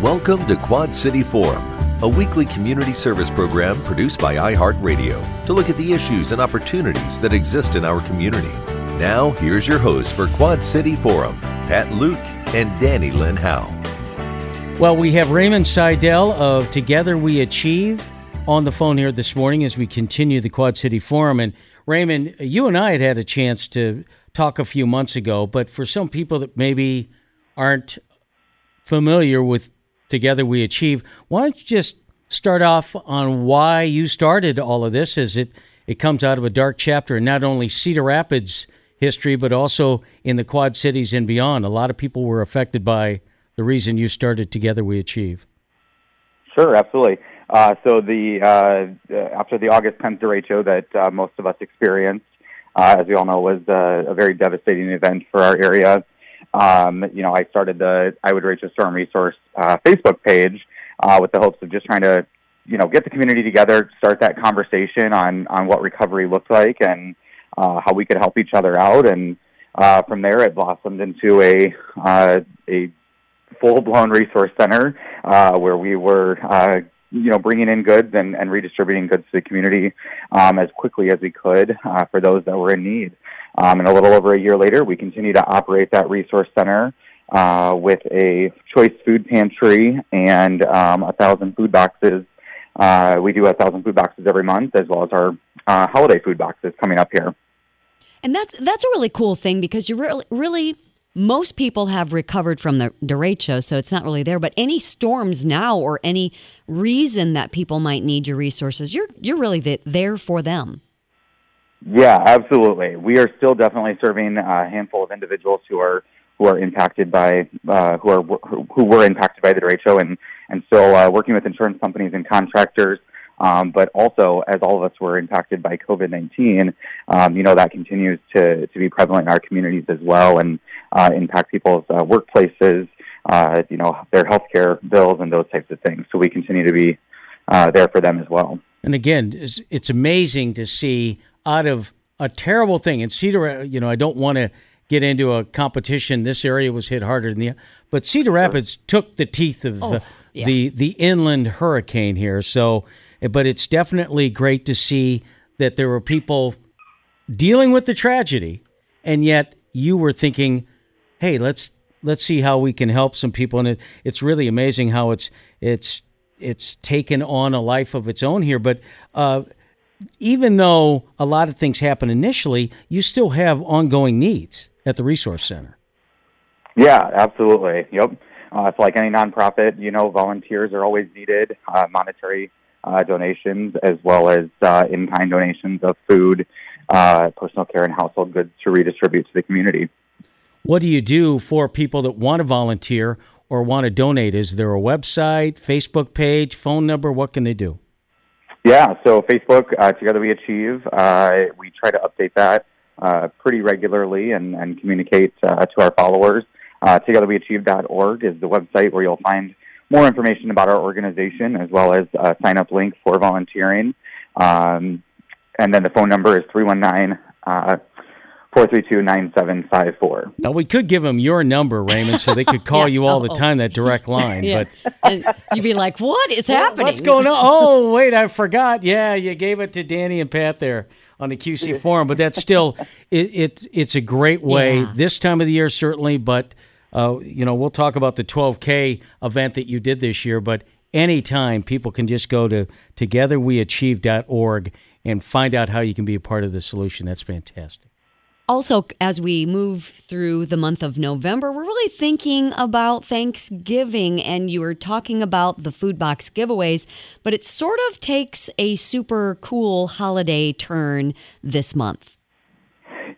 Welcome to Quad City Forum, a weekly community service program produced by iHeartRadio to look at the issues and opportunities that exist in our community. Now, here's your host for Quad City Forum, Pat Luke and Danny Lynn Howe. Well, we have Raymond Seidel of Together We Achieve on the phone here this morning as we continue the Quad City Forum. And Raymond, you and I had a chance to talk a few months ago, but for some people that maybe aren't familiar with Together We Achieve, why don't you just start off on why you started all of this, as it comes out of a dark chapter in not only Cedar Rapids history, but also in the Quad Cities and beyond. A lot of people were affected by the reason you started Together We Achieve. Sure, absolutely. So after the August 10th derecho that most of us experienced, as we all know, was a very devastating event for our area. I started the I Would Register Resource Facebook page with the hopes of just trying to, get the community together, start that conversation on what recovery looked like and how we could help each other out. And from there, it blossomed into a full-blown resource center where we were, bringing in goods and redistributing goods to the community as quickly as we could for those that were in need. And a little over a year later, we continue to operate that resource center with a choice food pantry and 1,000 food boxes. We do 1,000 food boxes every month, as well as our holiday food boxes coming up here. And that's a really cool thing, because you really most people have recovered from the derecho, so it's not really there. But any storms now or any reason that people might need your resources, you're really there for them. Yeah, absolutely. We are still definitely serving a handful of individuals who are impacted by who were impacted by the derecho, and so working with insurance companies and contractors. But also, as all of us were impacted by COVID-19, that continues to be prevalent in our communities as well, and impact people's workplaces, their healthcare bills and those types of things. So we continue to be there for them as well. And again, it's amazing to see. Out of a terrible thing, and Cedar, I don't want to get into a competition. This area was hit harder than but Cedar Rapids took the teeth of the inland hurricane here. So, but it's definitely great to see that there were people dealing with the tragedy, and yet you were thinking, "Hey, let's see how we can help some people." And it's really amazing how it's taken on a life of its own here, but. Even though a lot of things happen initially, you still have ongoing needs at the resource center. Yeah, absolutely. Yep. It's like any nonprofit, volunteers are always needed, monetary donations, as well as in-kind donations of food, personal care, and household goods to redistribute to the community. What do you do for people that want to volunteer or want to donate? Is there a website, Facebook page, phone number? What can they do? Yeah, so Facebook, Together We Achieve, we try to update that pretty regularly and communicate to our followers. TogetherWeAchieve.org is the website where you'll find more information about our organization, as well as a sign-up link for volunteering. And then the phone number is 319-432-9754. Now, we could give them your number, Raymond, so they could call you all the time, that direct line. Yeah. But and you'd be like, what is happening? What's going on? Oh, wait, I forgot. Yeah, you gave it to Danny and Pat there on the QC Forum. But that's still, it's a great way this time of the year, certainly. But, we'll talk about the 12K event that you did this year. But anytime, people can just go to togetherweachieve.org and find out how you can be a part of the solution. That's fantastic. Also, as we move through the month of November, we're really thinking about Thanksgiving, and you were talking about the food box giveaways, but it sort of takes a super cool holiday turn this month.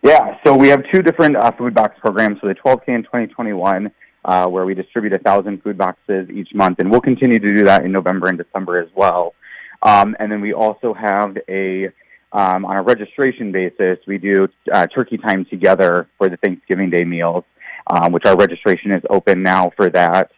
Yeah, so we have two different food box programs. So the 12K in 2021 where we distribute 1,000 food boxes each month, and we'll continue to do that in November and December as well. And then we also have on a registration basis, we do turkey time together for the Thanksgiving Day meals, which our registration is open now for that,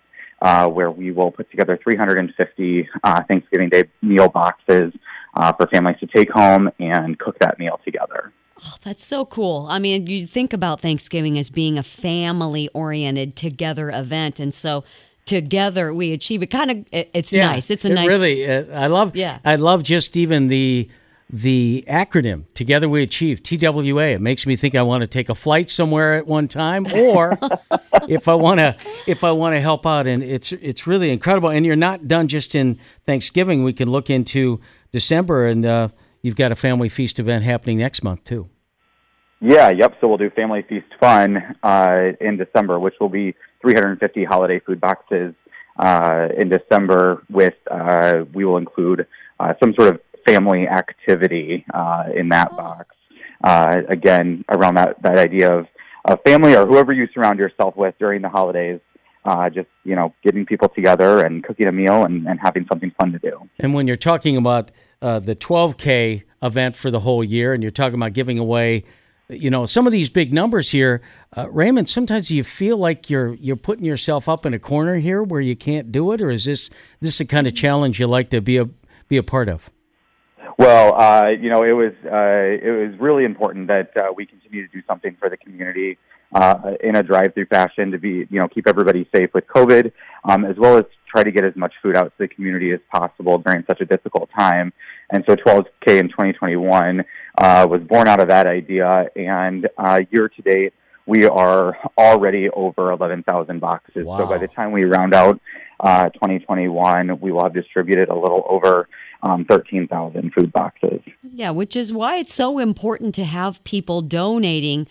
where we will put together 350 Thanksgiving Day meal boxes for families to take home and cook that meal together. Oh, that's so cool. I mean, you think about Thanksgiving as being a family-oriented together event, and so Together We Achieve it. Nice. It's a nice. Really, I love. Yeah. I love just even the acronym Together We Achieve, TWA. It makes me think I want to take a flight somewhere at one time, or if I want to help out. And it's really incredible. And you're not done just in Thanksgiving. We can look into December, and you've got a family feast event happening next month too. Yeah. Yep. So we'll do Family Feast Fun in December, which will be 350 holiday food boxes in December. We will include some sort of family activity in that box. Again, around that idea of family or whoever you surround yourself with during the holidays, just, you know, getting people together and cooking a meal and having something fun to do. And when you're talking about the 12K event for the whole year, and you're talking about giving away, you know, some of these big numbers here, Raymond, sometimes you feel like you're putting yourself up in a corner here where you can't do it, or is this the kind of challenge you like to be a part of? Well, you know, it was really important that we continue to do something for the community in a drive-through fashion to be, you know, keep everybody safe with COVID, as well as try to get as much food out to the community as possible during such a difficult time. And so 12K in 2021 was born out of that idea. And year to date, we are already over 11,000 boxes. Wow. So by the time we round out 2021, we will have distributed a little over 13,000 food boxes. Yeah, which is why it's so important to have people donating,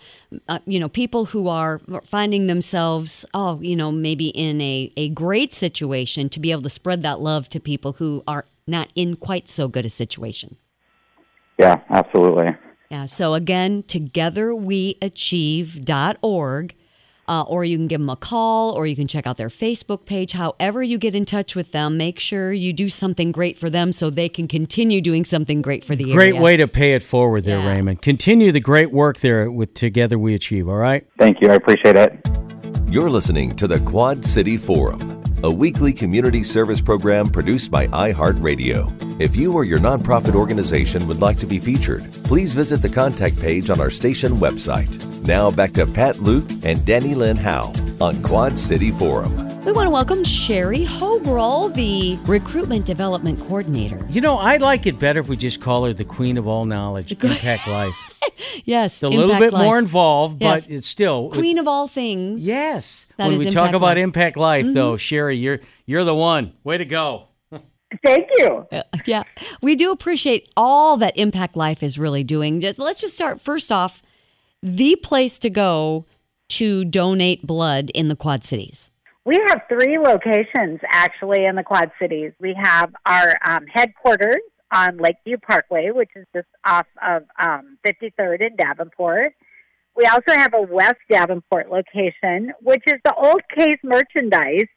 you know, people who are finding themselves, maybe in a great situation, to be able to spread that love to people who are not in quite so good a situation. Yeah, absolutely. Yeah, so again, togetherweachieve.org. Or you can give them a call, or you can check out their Facebook page. However you get in touch with them, make sure you do something great for them so they can continue doing something great for the area. Great way to pay it forward there, yeah. Raymond. Continue the great work there with Together We Achieve, all right? Thank you. I appreciate it. You're listening to the Quad City Forum, a weekly community service program produced by iHeartRadio. If you or your nonprofit organization would like to be featured, please visit the contact page on our station website. Now back to Pat Luke and Danny Lynn Howe on Quad City Forum. We want to welcome Sherry Hobrell, the Recruitment Development Coordinator. You know, I'd like it better if we just call her the Queen of All Knowledge, Impact Life. Yes, a little bit more involved, but it's still Queen of All Things. Yes, when we talk about Impact Life, though, Sherry, you're the one. Way to go! Thank you. Yeah, we do appreciate all that Impact Life is really doing. Let's just start first off. The place to go to donate blood in the Quad Cities? We have three locations, actually, in the Quad Cities. We have our headquarters on Lakeview Parkway, which is just off of 53rd in Davenport. We also have a West Davenport location, which is the old Case Merchandise.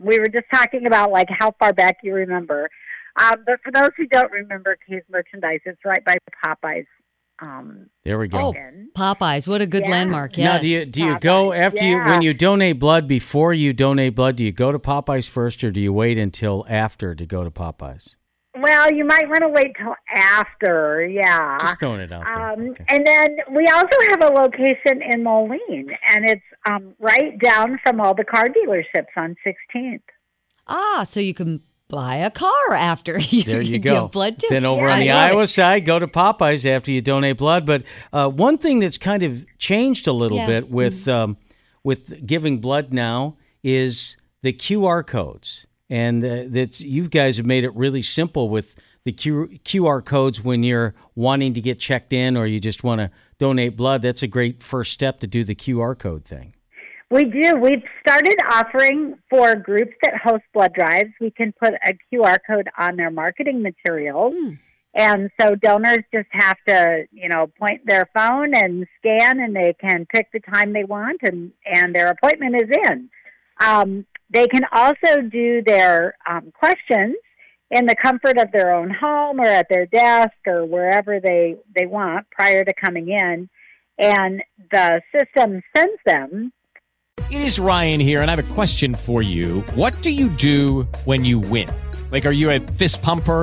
We were just talking about, like, how far back you remember. But for those who don't remember Case Merchandise, it's right by Popeye's. There we go. Oh, Popeye's. What a good landmark. Yes. Now, do you go after you, when you donate blood, before you donate blood, do you go to Popeye's first, or do you wait until after to go to Popeye's? Well, you might want to wait till after. Yeah. Just throwing it out there. Okay. And then we also have a location in Moline, and it's right down from all the car dealerships on 16th. Ah, so you can buy a car after you give blood to. Then over on the Iowa side, go to Popeye's after you donate blood. But one thing that's kind of changed a little bit with giving blood now is the QR codes, and that's you guys have made it really simple with the QR codes when you're wanting to get checked in or you just want to donate blood. That's a great first step to do the QR code thing. We do. We've started offering for groups that host blood drives. We can put a QR code on their marketing materials. And so donors just have to, you know, point their phone and scan, and they can pick the time they want, and their appointment is in. They can also do their questions in the comfort of their own home or at their desk or wherever they want prior to coming in, and the system sends them. It is Ryan here, and I have a question for you. What do you do when you win? Like, are you a fist pumper,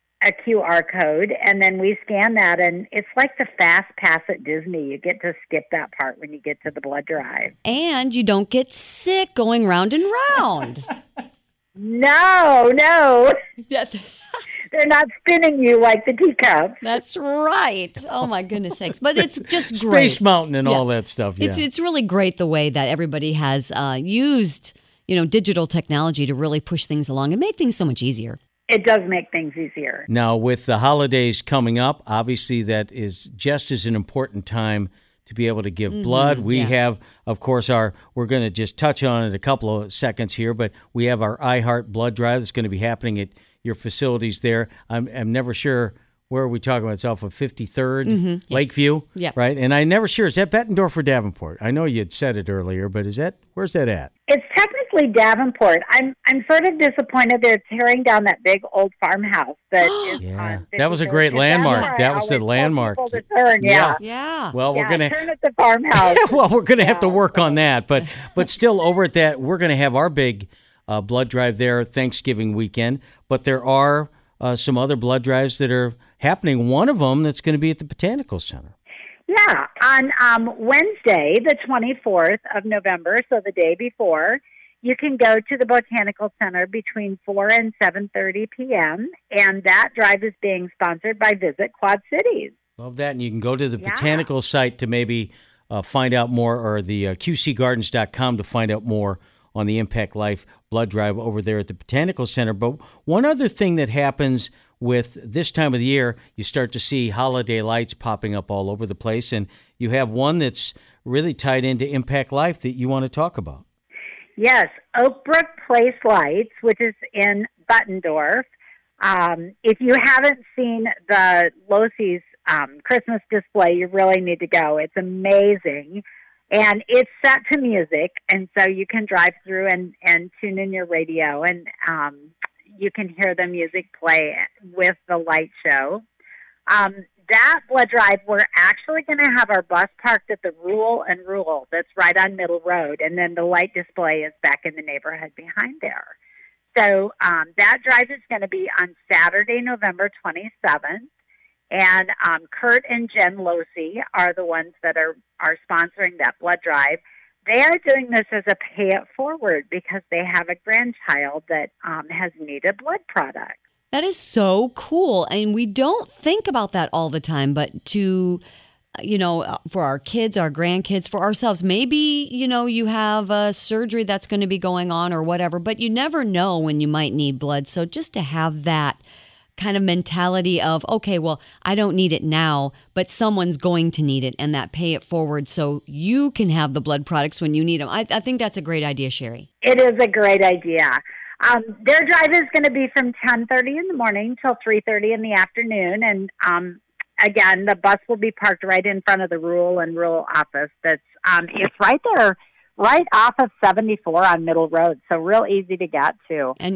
A QR code, and then we scan that, and it's like the Fast Pass at Disney. You get to skip that part when you get to the blood drive. And you don't get sick going round and round. No. They're not spinning you like the teacup. That's right. Oh, my goodness sakes. But it's just great. Space Mountain and all that stuff. Yeah. It's really great the way that everybody has used, digital technology to really push things along and make things so much easier. It does make things easier. Now, with the holidays coming up, obviously that is just as an important time to be able to give blood. We have, of course, we're going to just touch on it a couple of seconds here, but we have our iHeart blood drive that's going to be happening at your facilities there. I'm never sure, where are we talking about? It's off of 53rd, Lakeview, right? And I'm never sure, is that Buttendorf or Davenport? I know you had said it earlier, but where's that at? It's technically Davenport. I'm sort of disappointed they're tearing down that big old farmhouse. That was a great landmark. That was the landmark. Yeah. Well, we're going to turn at the farmhouse. Well, we're going to have to work on that, but still over at that, we're going to have our big blood drive there Thanksgiving weekend. But there are some other blood drives that are happening. One of them that's going to be at the Botanical Center. Yeah, on Wednesday, the 24th of November, so the day before, you can go to the Botanical Center between 4 and 7:30 p.m., and that drive is being sponsored by Visit Quad Cities. Love that, and you can go to the Botanical site to maybe find out more, or the QCGardens.com to find out more on the Impact Life blood drive over there at the Botanical Center. But one other thing that happens with this time of the year, you start to see holiday lights popping up all over the place, and you have one that's really tied into Impact Life that you want to talk about. Yes, Oakbrook Place Lights, which is in Buttendorf. If you haven't seen the Lacy's Christmas display, you really need to go. It's amazing, and it's set to music, and so you can drive through and tune in your radio, and you can hear the music play with the light show. That blood drive, we're actually going to have our bus parked at the Rule and Rule that's right on Middle Road, and then the light display is back in the neighborhood behind there. So that drive is going to be on Saturday, November 27th, and Kurt and Jen Losey are the ones that are sponsoring that blood drive. They are doing this as a pay it forward because they have a grandchild that has needed blood products. That is so cool. And we don't think about that all the time, but for our kids, our grandkids, for ourselves, maybe, you have a surgery that's going to be going on or whatever, but you never know when you might need blood. So just to have that kind of mentality of, okay, well, I don't need it now, but someone's going to need it, and that pay it forward so you can have the blood products when you need them. I think that's a great idea, Sherry. It is a great idea. Their drive is going to be from 10:30 in the morning till 3:30 in the afternoon. And again, the bus will be parked right in front of the Rural and Rural office. That's it's right there, right off of 74 on Middle Road. So real easy to get to. And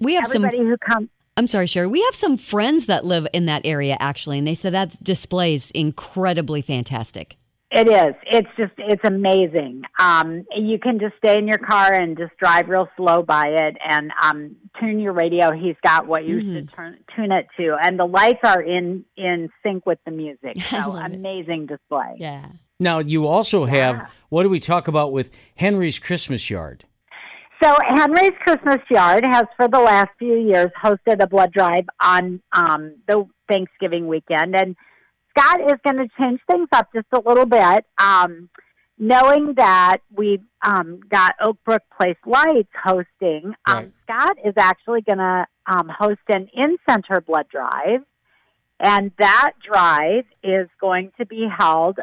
we have everybody who comes. I'm sorry, Sherry. We have some friends that live in that area, actually, and they said that display is incredibly fantastic. It is. It's amazing. You can just stay in your car and just drive real slow by it and tune your radio. He's got what you should tune it to. And the lights are in sync with the music. So amazing display. Yeah. Now, you also have, what do we talk about with Henry's Christmas Yard? So Henry's Christmas Yard has, for the last few years, hosted a blood drive on the Thanksgiving weekend. And Scott is going to change things up just a little bit, knowing that we've got Oakbrook Place Lights hosting. Right. Scott is actually going to host an in-center blood drive, And that drive is going to be held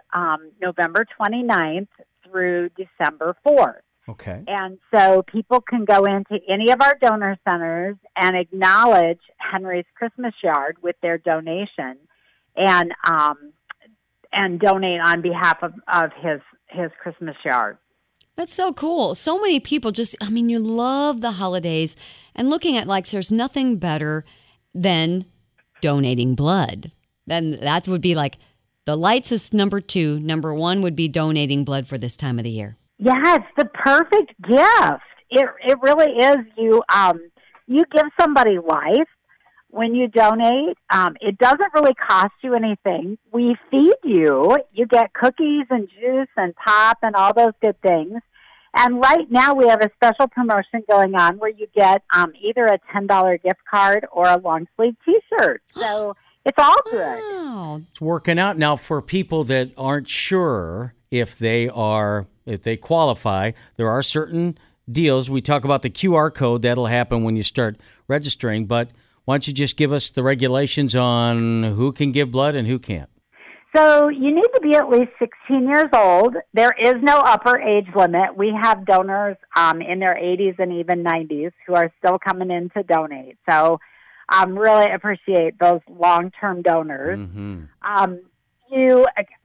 November 29th through December 4th. Okay. And so people can go into any of our donor centers and acknowledge Henry's Christmas Yard with their donation and donate on behalf of his Christmas Yard. That's so cool. So many people just, I mean, you love the holidays and looking at likes, there's nothing better than donating blood. Then that would be like the lights is number two. Number one would be donating blood for this time of the year. Yeah, it's the perfect gift. It really is. You give somebody life when you donate. It doesn't really cost you anything. We feed you. You get cookies and juice and pop and all those good things. And right now we have a special promotion going on where you get either a $10 gift card or a long sleeve T-shirt. So it's all good. Wow. It's working out. Now, for people that aren't sure if they qualify, there are certain deals. We talk about the QR code. That'll happen when you start registering. But why don't you just give us the regulations on who can give blood and who can't? So you need to be at least 16 years old. There is no upper age limit. We have donors in their 80s and even 90s who are still coming in to donate. So I really appreciate those long-term donors. Mm-hmm.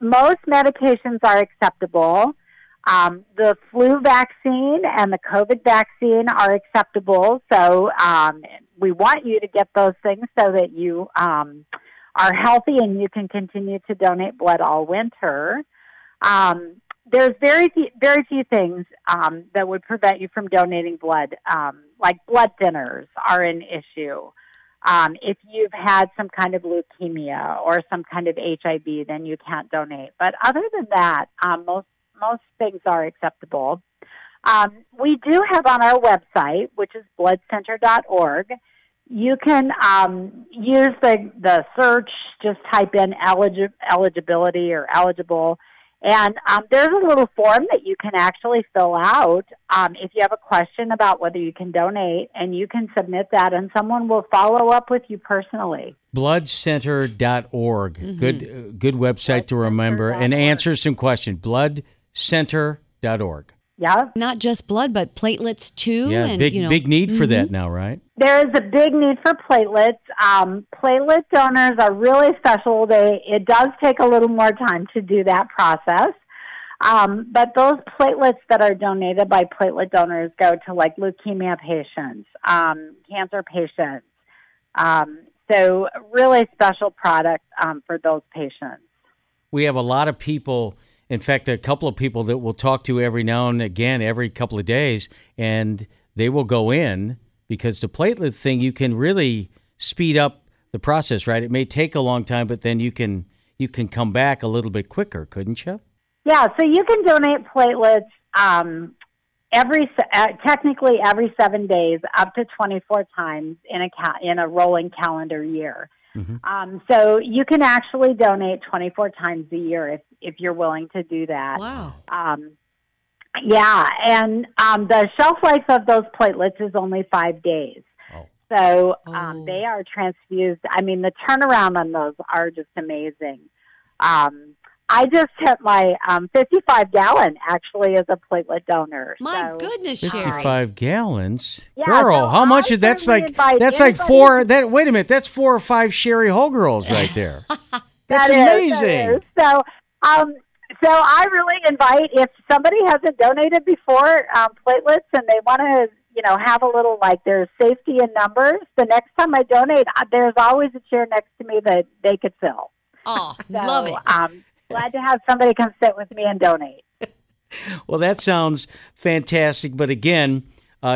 Most medications are acceptable. The flu vaccine and the COVID vaccine are acceptable. So we want you to get those things so that you are healthy and you can continue to donate blood all winter. There's very few things that would prevent you from donating blood, like blood thinners are an issue. If you've had some kind of leukemia or some kind of HIV, then you can't donate. But other than that, most things are acceptable. We do have on our website, which is bloodcenter.org, you can use the search, just type in eligibility or eligible, and there's a little form that you can actually fill out if you have a question about whether you can donate, and you can submit that, and someone will follow up with you personally. Bloodcenter.org, mm-hmm. good website to remember, and answer some questions. Bloodcenter.org. Yeah. Not just blood, but platelets, too. Yeah, and, big need for mm-hmm. that now, right? There is a big need for platelets. Platelet donors are really special. It does take a little more time to do that process. But those platelets that are donated by platelet donors go to, like, leukemia patients, cancer patients. So really special product for those patients. We have a lot of people. In fact, a couple of people that we'll talk to every now and again, every couple of days, and they will go in because the platelet thing, you can really speed up the process, right? It may take a long time, but then you can come back a little bit quicker, couldn't you? Yeah, so you can donate platelets technically every 7 days, up to 24 times in a rolling calendar year. Mm-hmm. So you can actually donate 24 times a year if you're willing to do that. Wow. Yeah, and the shelf life of those platelets is only 5 days. Oh. So they are transfused. I mean, the turnaround on those are just amazing. I just hit my 55-gallon, actually, as a platelet donor. My goodness, Sherry. 55 gallons? Yeah, girl, so how much? Wait a minute. That's 4 or 5 Sherry Hobrells right there. That's amazing. That is. So I really invite, if somebody hasn't donated before platelets and they want to, have a little, like, there's safety in numbers, the next time I donate, there's always a chair next to me that they could fill. Oh, so, love it. Glad to have somebody come sit with me and donate. Well, that sounds fantastic. But again,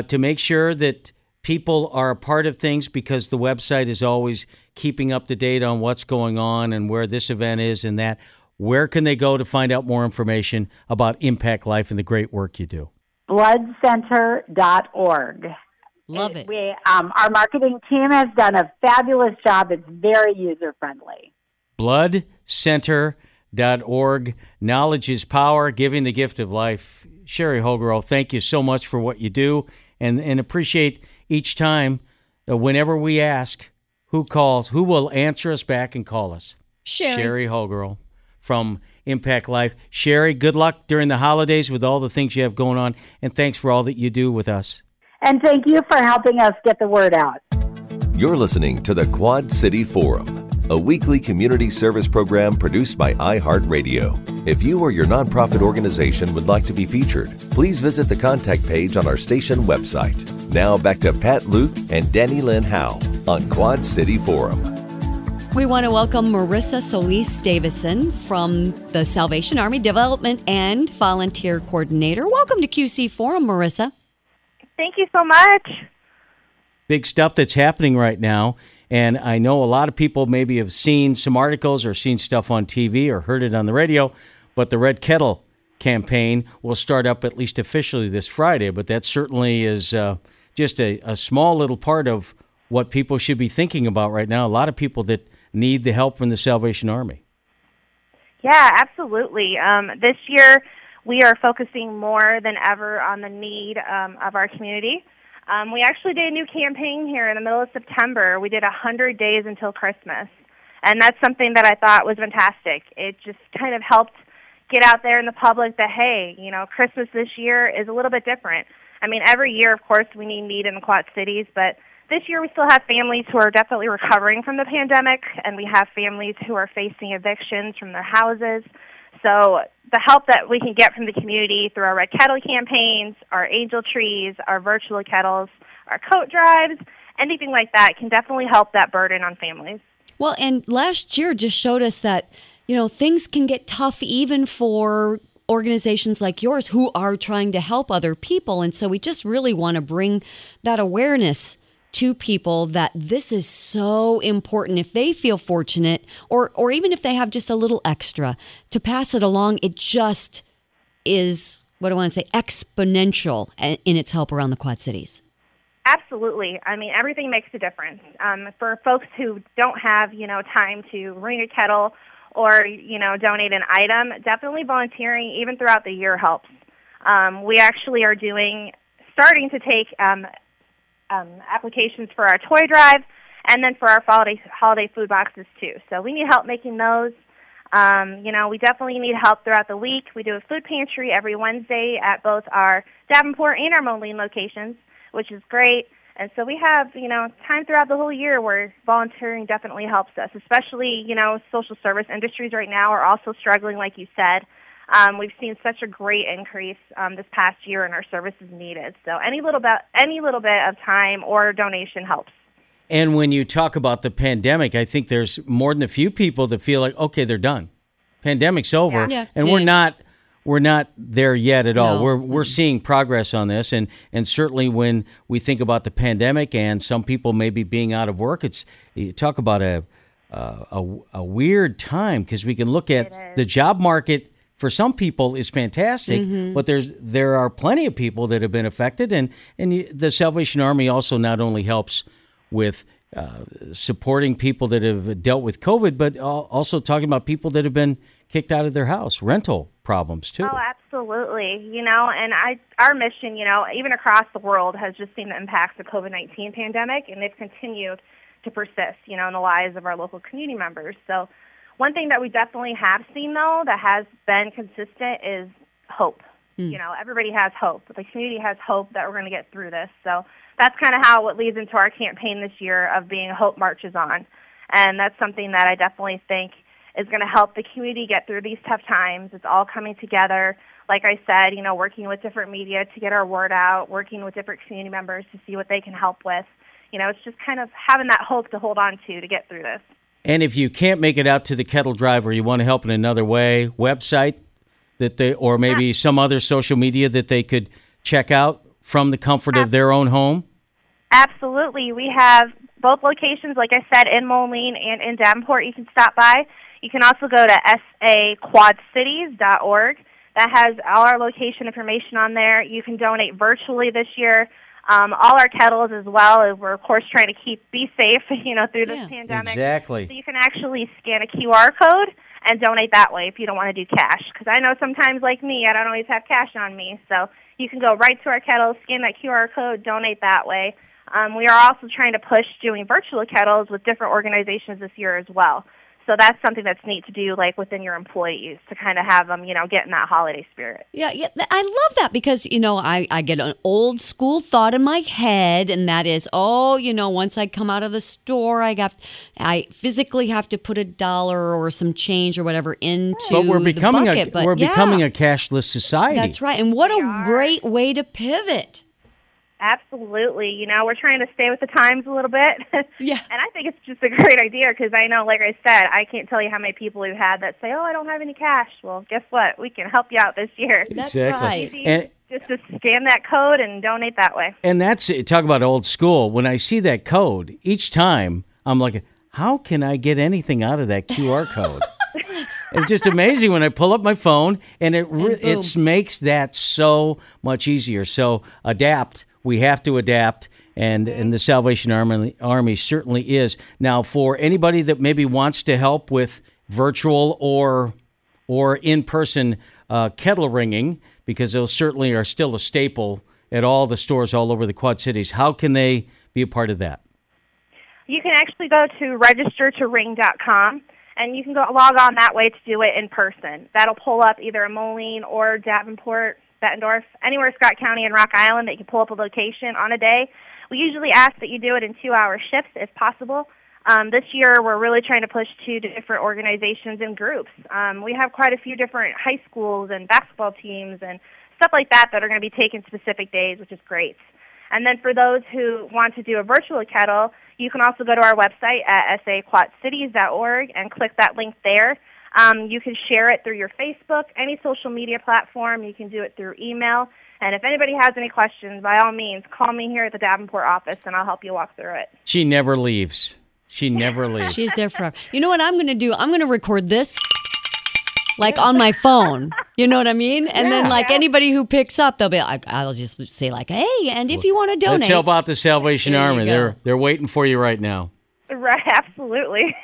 to make sure that people are a part of things, because the website is always keeping up to date on what's going on and where this event is and that, where can they go to find out more information about Impact Life and the great work you do? Bloodcenter.org. Love it. We, our marketing team has done a fabulous job. It's very user-friendly. Bloodcenter.org. Knowledge is power, giving the gift of life. Sherry Hobrell, thank you so much for what you do, and appreciate each time, whenever we ask, Who calls? Who will answer us back and call us? Sherry Hobrell from Impact Life. Sherry, good luck during the holidays with all the things you have going on, and thanks for all that you do with us. And thank you for helping us get the word out. You're listening to the Quad City Forum, a weekly community service program produced by iHeartRadio. If you or your nonprofit organization would like to be featured, please visit the contact page on our station website. Now back to Pat Luke and Danny Lynn Howe on Quad City Forum. We want to welcome Marissa Solis-Davison from the Salvation Army Development and Volunteer Coordinator. Welcome to QC Forum, Marissa. Thank you so much. Big stuff that's happening right now, and I know a lot of people maybe have seen some articles or seen stuff on TV or heard it on the radio, but the Red Kettle campaign will start up at least officially this Friday, but that certainly is just a small little part of what people should be thinking about right now. A lot of people that need the help from the Salvation Army. Yeah, absolutely. This year, we are focusing more than ever on the need of our community. We actually did a new campaign here in the middle of September. We did 100 days until Christmas, and that's something that I thought was fantastic. It just kind of helped get out there in the public that, hey, you know, Christmas this year is a little bit different. I mean, every year, of course, we need in the Quad Cities, but this year we still have families who are definitely recovering from the pandemic, and we have families who are facing evictions from their houses. So the help that we can get from the community through our Red Kettle campaigns, our angel trees, our virtual kettles, our coat drives, anything like that can definitely help that burden on families. Well, and last year just showed us that, you know, things can get tough even for organizations like yours who are trying to help other people. And so we just really want to bring that awareness to people that this is so important. If they feel fortunate, or even if they have just a little extra, to pass it along, it just is, exponential in its help around the Quad Cities. Absolutely. I mean, everything makes a difference. For folks who don't have, time to ring a kettle or, donate an item, definitely volunteering even throughout the year helps. We actually are starting to take applications for our toy drive, and then for our holiday food boxes too. So we need help making those. We definitely need help throughout the week. We do a food pantry every Wednesday at both our Davenport and our Moline locations, which is great. And so we have, time throughout the whole year where volunteering definitely helps us, especially, social service industries right now are also struggling, like you said. We've seen such a great increase this past year in our services needed. So any little bit of time or donation helps. And when you talk about the pandemic, I think there's more than a few people that feel like, okay, they're done. Pandemic's over, yeah. And we're not there yet at all. No. We're seeing progress on this, and certainly when we think about the pandemic and some people maybe being out of work, it's you talk about a weird time, because we can look at the job market. For some people, is fantastic, mm-hmm. but there are plenty of people that have been affected, and the Salvation Army also not only helps with supporting people that have dealt with COVID, but also talking about people that have been kicked out of their house, rental problems too. Oh, absolutely. And our mission, even across the world, has just seen the impacts of COVID-19 pandemic, and they've continued to persist, in the lives of our local community members. So one thing that we definitely have seen, though, that has been consistent is hope. Mm. Everybody has hope. The community has hope that we're going to get through this. So that's kind of how it leads into our campaign this year of being Hope Marches On. And that's something that I definitely think is going to help the community get through these tough times. It's all coming together. Like I said, working with different media to get our word out, working with different community members to see what they can help with. It's just kind of having that hope to hold on to get through this. And if you can't make it out to the kettle drive, or you want to help in another way, website that they, or maybe some other social media that they could check out from the comfort of their own home? Absolutely. We have both locations, like I said, in Moline and in Davenport. You can stop by. You can also go to saquadcities.org. That has all our location information on there. You can donate virtually this year. All our kettles as well. We're, of course, trying to be safe, through this pandemic. Exactly. So you can actually scan a QR code and donate that way if you don't want to do cash. Because I know sometimes, like me, I don't always have cash on me. So you can go right to our kettles, scan that QR code, donate that way. We are also trying to push doing virtual kettles with different organizations this year as well. So that's something that's neat to do, like, within your employees to kind of have them, you know, get in that holiday spirit. Yeah, I love that because, you know, I get an old school thought in my head, and that is, oh, you know, once I come out of the store, I physically have to put $1 or some change or whatever into But we're becoming a cashless society. That's right, and what a great way to pivot. Absolutely. You know, we're trying to stay with the times a little bit. Yeah. And I think it's just a great idea because I know, like I said, I can't tell you how many people we've had that say, oh, I don't have any cash. Well, guess what? We can help you out this year. That's right. And just to scan that code and donate that way. And that's it. Talk about old school. When I see that code, each time I'm like, how can I get anything out of that QR code? It's just amazing when I pull up my phone and it makes that so much easier. So adapt. We have to adapt, and the Salvation Army certainly is. Now, for anybody that maybe wants to help with virtual or in-person kettle ringing, because those certainly are still a staple at all the stores all over the Quad Cities, how can they be a part of that? You can actually go to registertoring.com, and you can go log on that way to do it in person. That'll pull up either in Moline or Davenport, Buttendorf, anywhere Scott County and Rock Island that you can pull up a location on a day. We usually ask that you do it in 2-hour shifts if possible. This year we're really trying to push to different organizations and groups. We have quite a few different high schools and basketball teams and stuff like that are going to be taking specific days, which is great. And then for those who want to do a virtual kettle, you can also go to our website at saquadcities.org and click that link there. You can share it through your Facebook, any social media platform. You can do it through email. And if anybody has any questions, by all means, call me here at the Davenport office, and I'll help you walk through it. She never leaves. She never leaves. She's there forever. You know what I'm going to do? I'm going to record this, like, on my phone. You know what I mean? And then, like, anybody who picks up, they'll be like, I'll just say, like, hey, and if you want to donate. Let's help out the Salvation Army. They're waiting for you right now. Right, absolutely.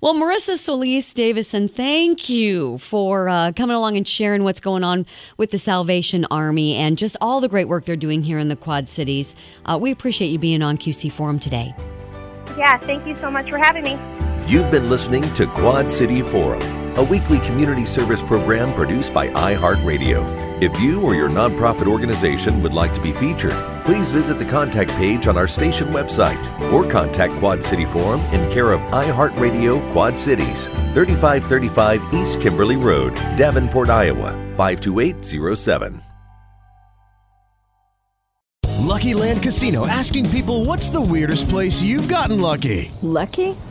Well, Marissa Solis-Davison, thank you for coming along and sharing what's going on with the Salvation Army and just all the great work they're doing here in the Quad Cities. We appreciate you being on QC Forum today. Yeah, thank you so much for having me. You've been listening to Quad City Forum, a weekly community service program produced by iHeartRadio. If you or your nonprofit organization would like to be featured, please visit the contact page on our station website or contact Quad City Forum in care of iHeartRadio Quad Cities, 3535 East Kimberly Road, Davenport, Iowa, 52807. Lucky Land Casino, asking people, what's the weirdest place you've gotten lucky? Lucky?